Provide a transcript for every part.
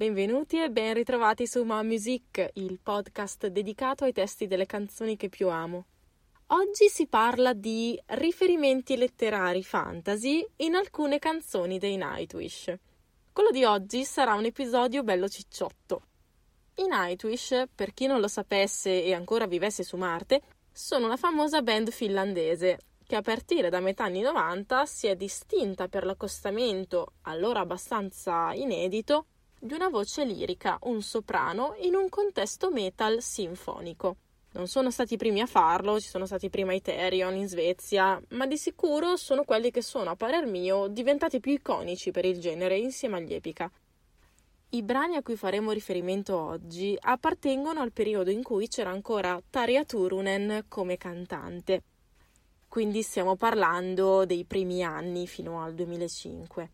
Benvenuti e ben ritrovati su MyMusic, il podcast dedicato ai testi delle canzoni che più amo. Oggi si parla di riferimenti letterari fantasy in alcune canzoni dei Nightwish. Quello di oggi sarà un episodio bello cicciotto. I Nightwish, per chi non lo sapesse e ancora vivesse su Marte, sono una famosa band finlandese che a partire da metà anni 90 si è distinta per l'accostamento, allora abbastanza inedito, di una voce lirica, un soprano, in un contesto metal sinfonico. Non sono stati i primi a farlo, ci sono stati prima i Therion in Svezia, ma di sicuro sono quelli che sono, a parer mio, diventati più iconici per il genere insieme agli Epica. I brani a cui faremo riferimento oggi appartengono al periodo in cui c'era ancora Tarja Turunen come cantante, quindi stiamo parlando dei primi anni fino al 2005.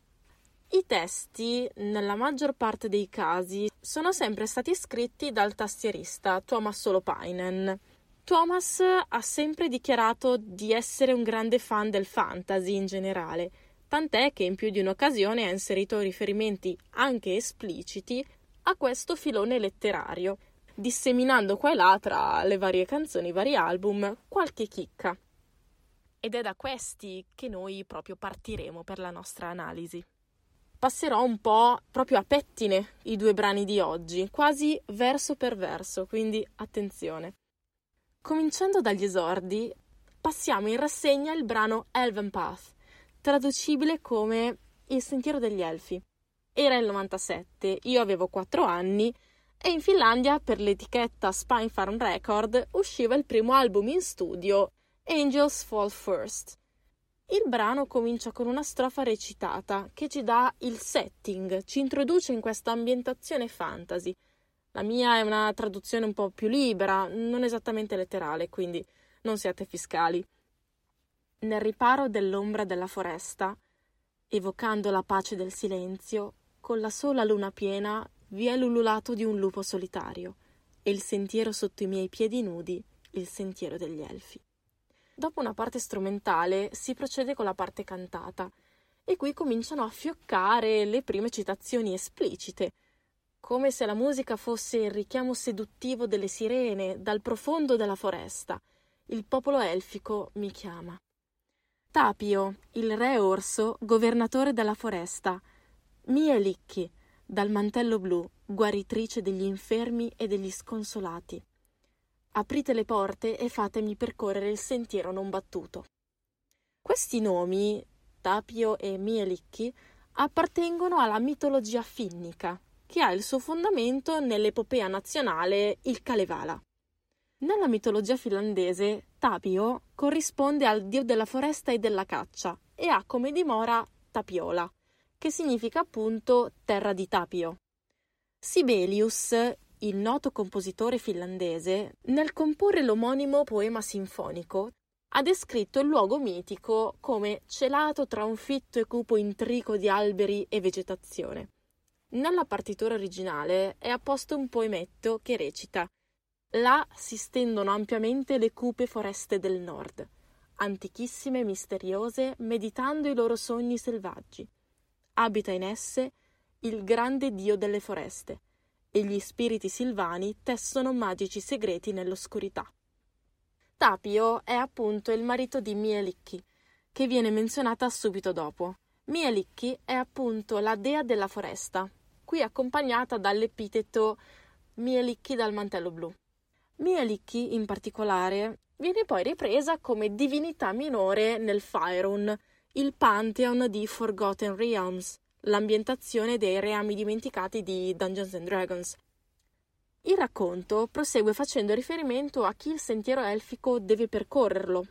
I testi, nella maggior parte dei casi, sono sempre stati scritti dal tastierista Tuomas Holopainen. Tuomas ha sempre dichiarato di essere un grande fan del fantasy in generale, tant'è che in più di un'occasione ha inserito riferimenti anche espliciti a questo filone letterario, disseminando qua e là tra le varie canzoni, i vari album, qualche chicca. Ed è da questi che noi proprio partiremo per la nostra analisi. Passerò un po' proprio a pettine i due brani di oggi, quasi verso per verso, quindi attenzione. Cominciando dagli esordi, passiamo in rassegna il brano Elven Path, traducibile come Il sentiero degli elfi. Era il 97, io avevo 4 anni e in Finlandia per l'etichetta Spinefarm Record usciva il primo album in studio, Angels Fall First. Il brano comincia con una strofa recitata che ci dà il setting, ci introduce in questa ambientazione fantasy. La mia è una traduzione un po' più libera, non esattamente letterale, quindi non siate fiscali. Nel riparo dell'ombra della foresta, evocando la pace del silenzio, con la sola luna piena vi è l'ululato di un lupo solitario e il sentiero sotto i miei piedi nudi, il sentiero degli elfi. Dopo una parte strumentale si procede con la parte cantata e qui cominciano a fioccare le prime citazioni esplicite, come se la musica fosse il richiamo seduttivo delle sirene dal profondo della foresta. Il popolo elfico mi chiama. Tapio, il re orso, governatore della foresta. Mielikki, dal mantello blu, guaritrice degli infermi e degli sconsolati. Aprite le porte e fatemi percorrere il sentiero non battuto. Questi nomi, Tapio e Mielikki, appartengono alla mitologia finnica, che ha il suo fondamento nell'epopea nazionale il Kalevala. Nella mitologia finlandese, Tapio corrisponde al dio della foresta e della caccia e ha come dimora Tapiola, che significa appunto terra di Tapio. Sibelius, il noto compositore finlandese, nel comporre l'omonimo poema sinfonico, ha descritto il luogo mitico come celato tra un fitto e cupo intrico di alberi e vegetazione. Nella partitura originale è apposto un poemetto che recita: «Là si stendono ampiamente le cupe foreste del nord, antichissime e misteriose, meditando i loro sogni selvaggi. Abita in esse il grande dio delle foreste, e gli spiriti silvani tessono magici segreti nell'oscurità». Tapio è appunto il marito di Mielikki, che viene menzionata subito dopo. Mielikki è appunto la dea della foresta, qui accompagnata dall'epiteto Mielikki dal mantello blu. Mielikki, in particolare, viene poi ripresa come divinità minore nel Faerun, il pantheon di Forgotten Realms, l'ambientazione dei reami dimenticati di Dungeons and Dragons. Il racconto prosegue facendo riferimento a chi il sentiero elfico deve percorrerlo,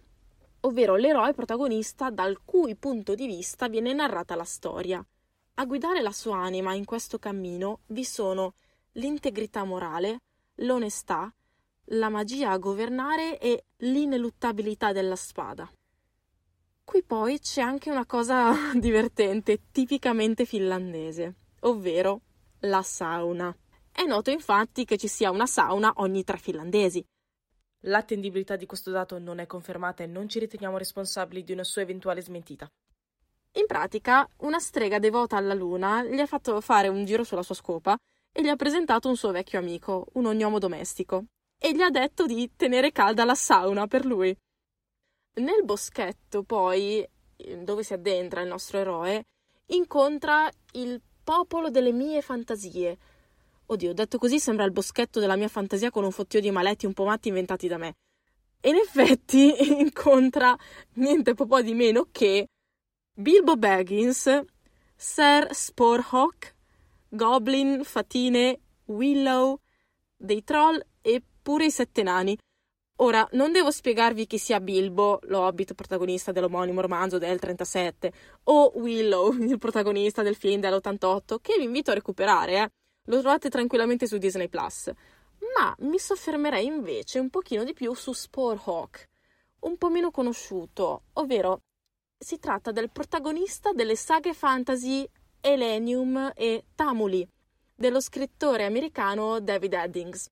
ovvero l'eroe protagonista dal cui punto di vista viene narrata la storia. A guidare la sua anima in questo cammino vi sono l'integrità morale, l'onestà, la magia a governare e l'ineluttabilità della spada. Qui poi c'è anche una cosa divertente, tipicamente finlandese, ovvero la sauna. È noto infatti che ci sia una sauna ogni 3 finlandesi. L'attendibilità di questo dato non è confermata e non ci riteniamo responsabili di una sua eventuale smentita. In pratica, una strega devota alla luna gli ha fatto fare un giro sulla sua scopa e gli ha presentato un suo vecchio amico, un ognomo domestico, e gli ha detto di tenere calda la sauna per lui. Nel boschetto, poi, dove si addentra il nostro eroe, incontra il popolo delle mie fantasie. Oddio, detto così sembra il boschetto della mia fantasia con un fottio di maletti un po' matti inventati da me. E in effetti incontra niente po' di meno che Bilbo Baggins, Sir Sparhawk, Goblin, Fatine, Willow, dei troll e pure i sette nani. Ora, non devo spiegarvi chi sia Bilbo, lo hobbit protagonista dell'omonimo romanzo del 37, o Willow, il protagonista del film dell'88, che vi invito a recuperare, Lo trovate tranquillamente su Disney+. Ma mi soffermerei invece un pochino di più su Sparhawk, un po' meno conosciuto, ovvero si tratta del protagonista delle saghe fantasy Elenium e Tamuli, dello scrittore americano David Eddings.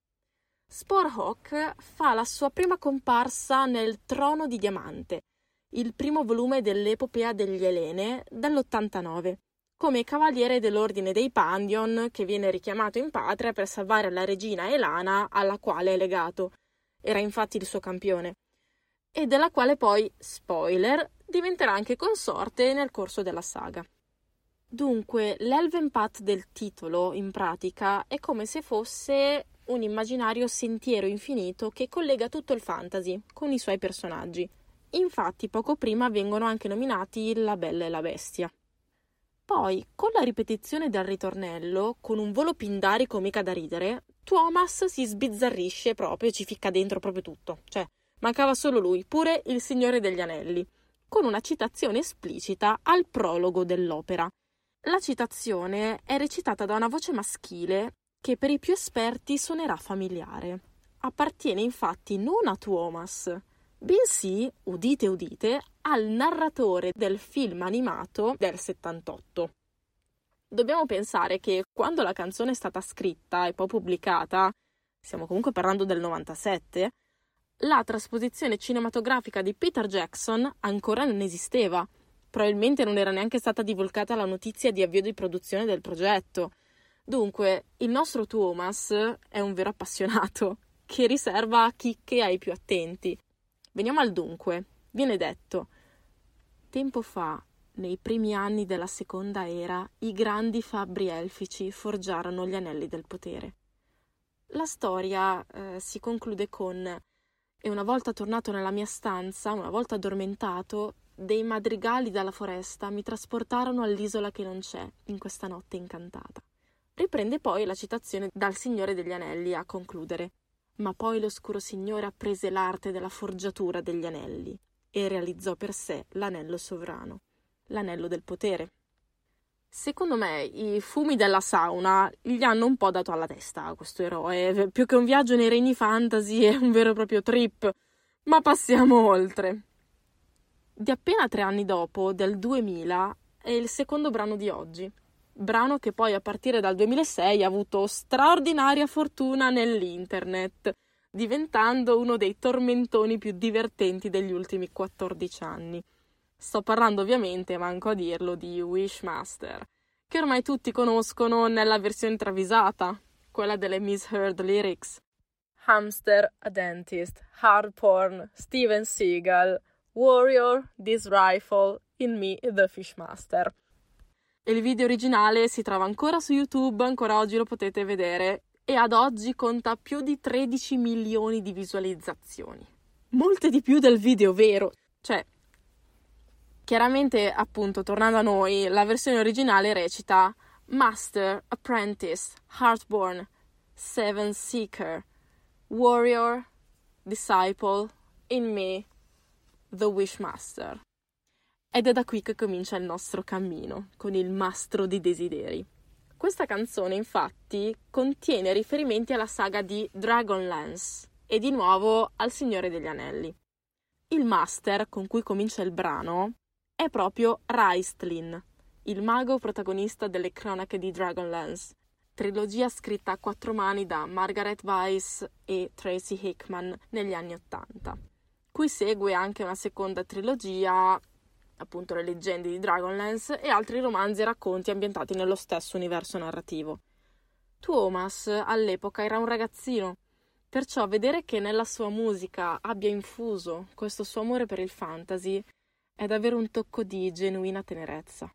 Sparhawk fa la sua prima comparsa nel Trono di Diamante, il primo volume dell'epopea degli Elene dell'89, come cavaliere dell'ordine dei Pandion che viene richiamato in patria per salvare la regina Elana alla quale è legato. Era infatti il suo campione, e della quale poi, spoiler, diventerà anche consorte nel corso della saga. Dunque, l'Elvenpath del titolo, in pratica, è come se fosse un immaginario sentiero infinito che collega tutto il fantasy con i suoi personaggi. Infatti poco prima vengono anche nominati La Bella e la Bestia. Poi, con la ripetizione del ritornello, con un volo pindarico mica da ridere, Tuomas si sbizzarrisce proprio e ci ficca dentro proprio tutto. Cioè, mancava solo lui, pure il Signore degli Anelli, con una citazione esplicita al prologo dell'opera. La citazione è recitata da una voce maschile che per i più esperti suonerà familiare. Appartiene infatti non a Tuomas, bensì, udite udite, al narratore del film animato del 78. Dobbiamo pensare che quando la canzone è stata scritta e poi pubblicata, stiamo comunque parlando del 97, la trasposizione cinematografica di Peter Jackson ancora non esisteva. Probabilmente non era neanche stata divulgata la notizia di avvio di produzione del progetto. Dunque, il nostro Tuomas è un vero appassionato che riserva chicche ai più attenti. Veniamo al dunque. Viene detto: tempo fa, nei primi anni della seconda era, i grandi fabbri elfici forgiarono gli anelli del potere. La storia si conclude con: e una volta tornato nella mia stanza, una volta addormentato, dei madrigali dalla foresta mi trasportarono all'isola che non c'è, in questa notte incantata. Riprende poi la citazione dal Signore degli Anelli a concludere: ma poi l'oscuro signore apprese l'arte della forgiatura degli anelli e realizzò per sé l'anello sovrano, l'anello del potere. Secondo me i fumi della sauna gli hanno un po' dato alla testa a questo eroe, più che un viaggio nei regni fantasy è un vero e proprio trip, ma passiamo oltre. Di appena 3 anni dopo, del 2000, è il secondo brano di oggi, brano che poi a partire dal 2006 ha avuto straordinaria fortuna nell'internet, diventando uno dei tormentoni più divertenti degli ultimi 14 anni. Sto parlando ovviamente, manco a dirlo, di Wishmaster, che ormai tutti conoscono nella versione travisata, quella delle misheard lyrics. Hamster, a dentist, hard porn, Steven Seagal, warrior, this rifle, in me the Fishmaster. E il video originale si trova ancora su YouTube, ancora oggi lo potete vedere, e ad oggi conta più di 13 milioni di visualizzazioni. Molte di più del video vero. Cioè, chiaramente, appunto, tornando a noi, la versione originale recita Master, Apprentice, Heartborn, Seven Seeker, Warrior, Disciple, in me, the Wishmaster. Ed è da qui che comincia il nostro cammino, con il mastro dei desideri. Questa canzone, infatti, contiene riferimenti alla saga di Dragonlance e di nuovo al Signore degli Anelli. Il master con cui comincia il brano è proprio Raistlin, il mago protagonista delle cronache di Dragonlance, trilogia scritta a 4 mani da Margaret Weiss e Tracy Hickman negli anni 80. Qui segue anche una seconda trilogia, appunto le leggende di Dragonlance, e altri romanzi e racconti ambientati nello stesso universo narrativo. Tuomas all'epoca era un ragazzino, perciò vedere che nella sua musica abbia infuso questo suo amore per il fantasy è davvero un tocco di genuina tenerezza.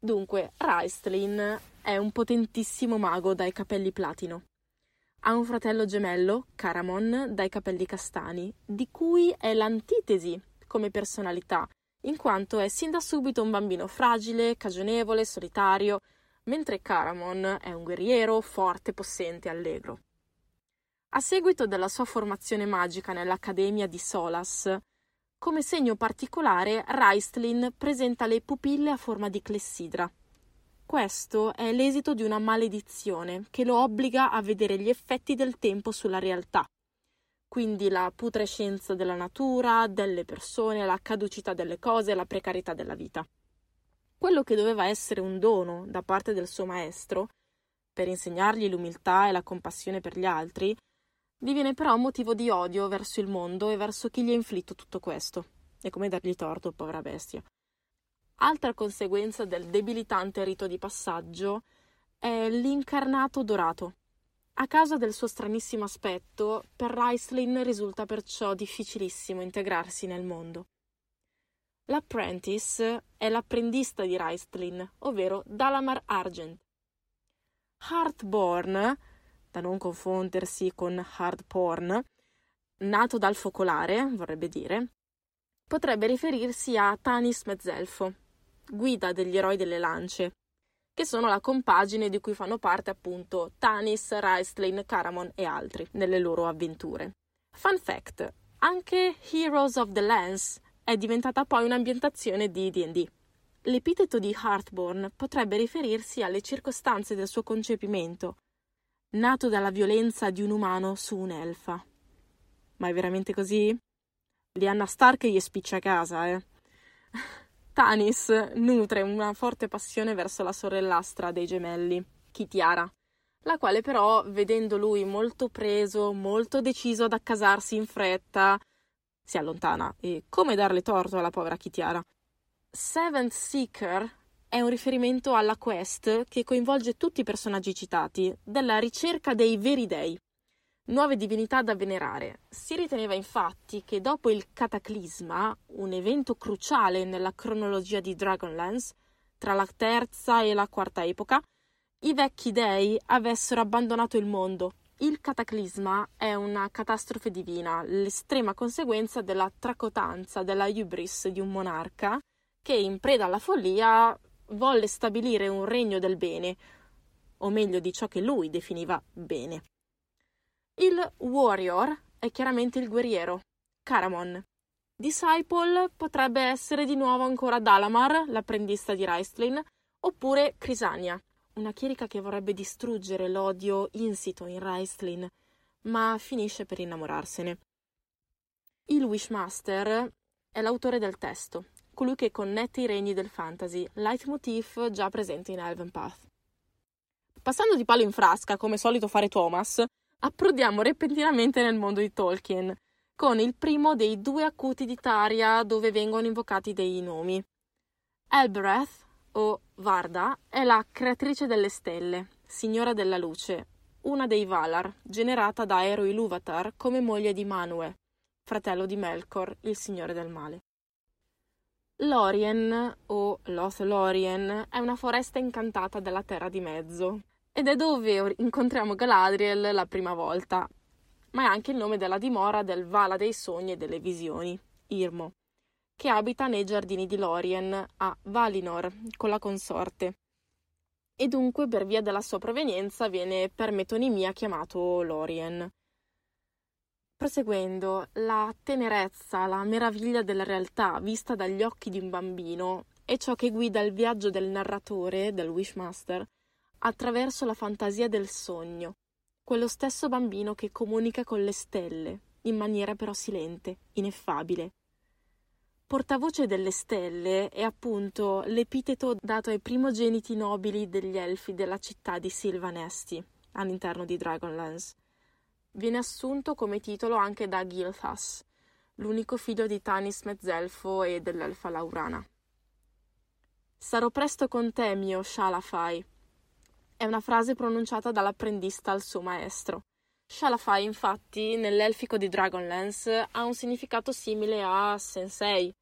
Dunque, Raistlin è un potentissimo mago dai capelli platino. Ha un fratello gemello, Caramon, dai capelli castani, di cui è l'antitesi come personalità, in quanto è sin da subito un bambino fragile, cagionevole, solitario, mentre Caramon è un guerriero, forte, possente, allegro. A seguito della sua formazione magica nell'Accademia di Solas, come segno particolare Raistlin presenta le pupille a forma di clessidra. Questo è l'esito di una maledizione che lo obbliga a vedere gli effetti del tempo sulla realtà, quindi la putrescenza della natura, delle persone, la caducità delle cose, la precarietà della vita. Quello che doveva essere un dono da parte del suo maestro, per insegnargli l'umiltà e la compassione per gli altri, diviene però motivo di odio verso il mondo e verso chi gli ha inflitto tutto questo. E come dargli torto, povera bestia. Altra conseguenza del debilitante rito di passaggio è l'incarnato dorato. A causa del suo stranissimo aspetto, per Raistlin risulta perciò difficilissimo integrarsi nel mondo. L'apprentice è l'apprendista di Raistlin, ovvero Dalamar Argent. Heartborn, da non confondersi con hard porn, nato dal focolare, vorrebbe dire, potrebbe riferirsi a Tanis Mezzelfo, guida degli eroi delle lance, che sono la compagine di cui fanno parte appunto Tanis, Raistlin, Caramon e altri nelle loro avventure. Fun fact, anche Heroes of the Lance è diventata poi un'ambientazione di D&D. L'epiteto di Heartborn potrebbe riferirsi alle circostanze del suo concepimento, nato dalla violenza di un umano su un'elfa. Ma è veramente così? Lyanna Stark gli spiccia a casa, Tanis nutre una forte passione verso la sorellastra dei gemelli, Kitiara, la quale però, vedendo lui molto preso, molto deciso ad accasarsi in fretta, si allontana. E come darle torto alla povera Kitiara? Seventh Seeker è un riferimento alla quest che coinvolge tutti i personaggi citati della ricerca dei veri dei, nuove divinità da venerare. Si riteneva infatti che dopo il Cataclisma, un evento cruciale nella cronologia di Dragonlance, tra la terza e la quarta epoca, i vecchi dei avessero abbandonato il mondo. Il Cataclisma è una catastrofe divina, l'estrema conseguenza della tracotanza, della hubris di un monarca che, in preda alla follia, volle stabilire un regno del bene, o meglio di ciò che lui definiva bene. Il warrior è chiaramente il guerriero, Caramon. Disciple potrebbe essere di nuovo ancora Dalamar, l'apprendista di Raistlin, oppure Crisania, una chierica che vorrebbe distruggere l'odio insito in Raistlin, ma finisce per innamorarsene. Il Wishmaster è l'autore del testo, colui che connette i regni del fantasy, leitmotiv già presente in Elvenpath. Passando di palo in frasca, come solito fare Tuomas, approdiamo repentinamente nel mondo di Tolkien, con il primo dei due acuti di Tarja dove vengono invocati dei nomi. Elbereth, o Varda, è la creatrice delle stelle, signora della luce, una dei Valar, generata da Eru Ilúvatar come moglie di Manwë, fratello di Melkor, il signore del male. Lórien, o Lothlórien, è una foresta incantata della Terra di Mezzo ed è dove incontriamo Galadriel la prima volta, ma è anche il nome della dimora del Vala dei Sogni e delle Visioni, Irmo, che abita nei giardini di Lórien a Valinor con la consorte, e dunque per via della sua provenienza viene per metonimia chiamato Lórien. Proseguendo, la tenerezza, la meraviglia della realtà vista dagli occhi di un bambino è ciò che guida il viaggio del narratore, del Wishmaster, attraverso la fantasia del sogno, quello stesso bambino che comunica con le stelle, in maniera però silente, ineffabile. Portavoce delle stelle è appunto l'epiteto dato ai primogeniti nobili degli elfi della città di Silvanesti, all'interno di Dragonlance. Viene assunto come titolo anche da Gilthas, l'unico figlio di Tanis Mezzelfo e dell'elfa Laurana. Sarò presto con te, mio Shalafai. è una frase pronunciata dall'apprendista al suo maestro. Shalafai, infatti, nell'elfico di Dragonlance ha un significato simile a sensei,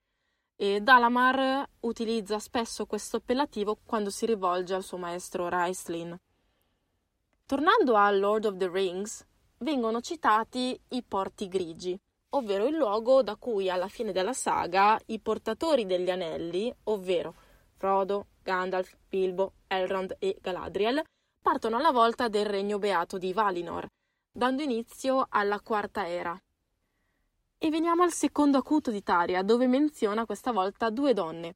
e Dalamar utilizza spesso questo appellativo quando si rivolge al suo maestro Raistlin. Tornando a Lord of the Rings, vengono citati i Porti Grigi, ovvero il luogo da cui alla fine della saga i portatori degli anelli, ovvero Frodo, Gandalf, Bilbo, Elrond e Galadriel, partono alla volta del regno beato di Valinor, dando inizio alla Quarta Era. E veniamo al secondo acuto di Tarja, dove menziona questa volta due donne.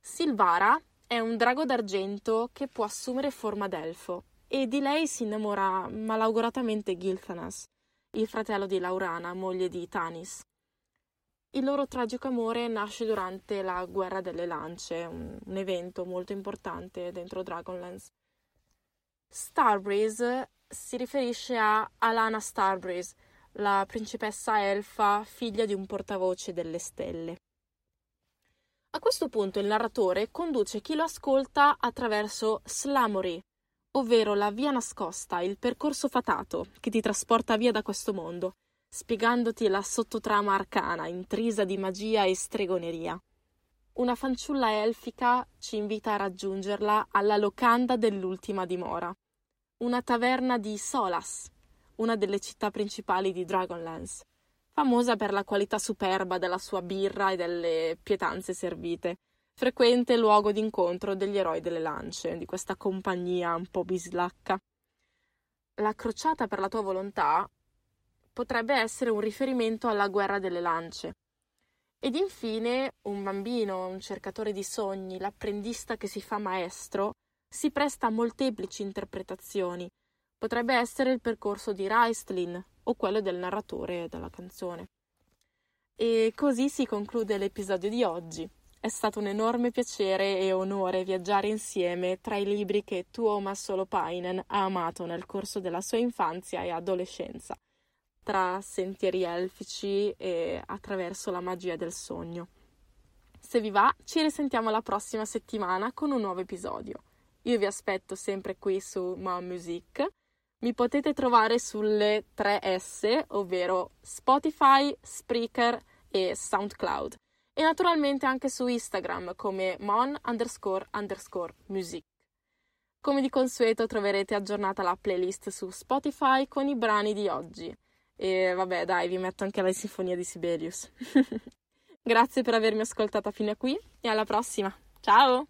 Silvara è un drago d'argento che può assumere forma d'elfo, e di lei si innamora malauguratamente Gilthanas, il fratello di Laurana, moglie di Tanis. Il loro tragico amore nasce durante la Guerra delle Lance, un evento molto importante dentro Dragonlance. Starbreeze si riferisce a Alana Starbreeze, la principessa elfa, figlia di un portavoce delle stelle. A questo punto il narratore conduce chi lo ascolta attraverso Slamory, ovvero la via nascosta, il percorso fatato che ti trasporta via da questo mondo, spiegandoti la sottotrama arcana intrisa di magia e stregoneria. Una fanciulla elfica ci invita a raggiungerla alla locanda dell'ultima dimora, una taverna di Solas, una delle città principali di Dragonlance, famosa per la qualità superba della sua birra e delle pietanze servite. Frequente luogo d'incontro degli eroi delle lance, di questa compagnia un po' bislacca. La crociata per la tua volontà potrebbe essere un riferimento alla Guerra delle Lance. Ed infine un bambino, un cercatore di sogni, l'apprendista che si fa maestro, si presta a molteplici interpretazioni. Potrebbe essere il percorso di Raistlin o quello del narratore della canzone. E così si conclude l'episodio di oggi. È stato un enorme piacere e onore viaggiare insieme tra i libri che Tuomas Holopainen ha amato nel corso della sua infanzia e adolescenza, tra sentieri elfici e attraverso la magia del sogno. Se vi va, ci risentiamo la prossima settimana con un nuovo episodio. Io vi aspetto sempre qui su MyMusic. Mi potete trovare sulle 3S, ovvero Spotify, Spreaker e SoundCloud. E naturalmente anche su Instagram come mon__music. Come di consueto troverete aggiornata la playlist su Spotify con i brani di oggi. E vabbè dai, vi metto anche la Sinfonia di Sibelius. Grazie per avermi ascoltata fino a qui e alla prossima. Ciao!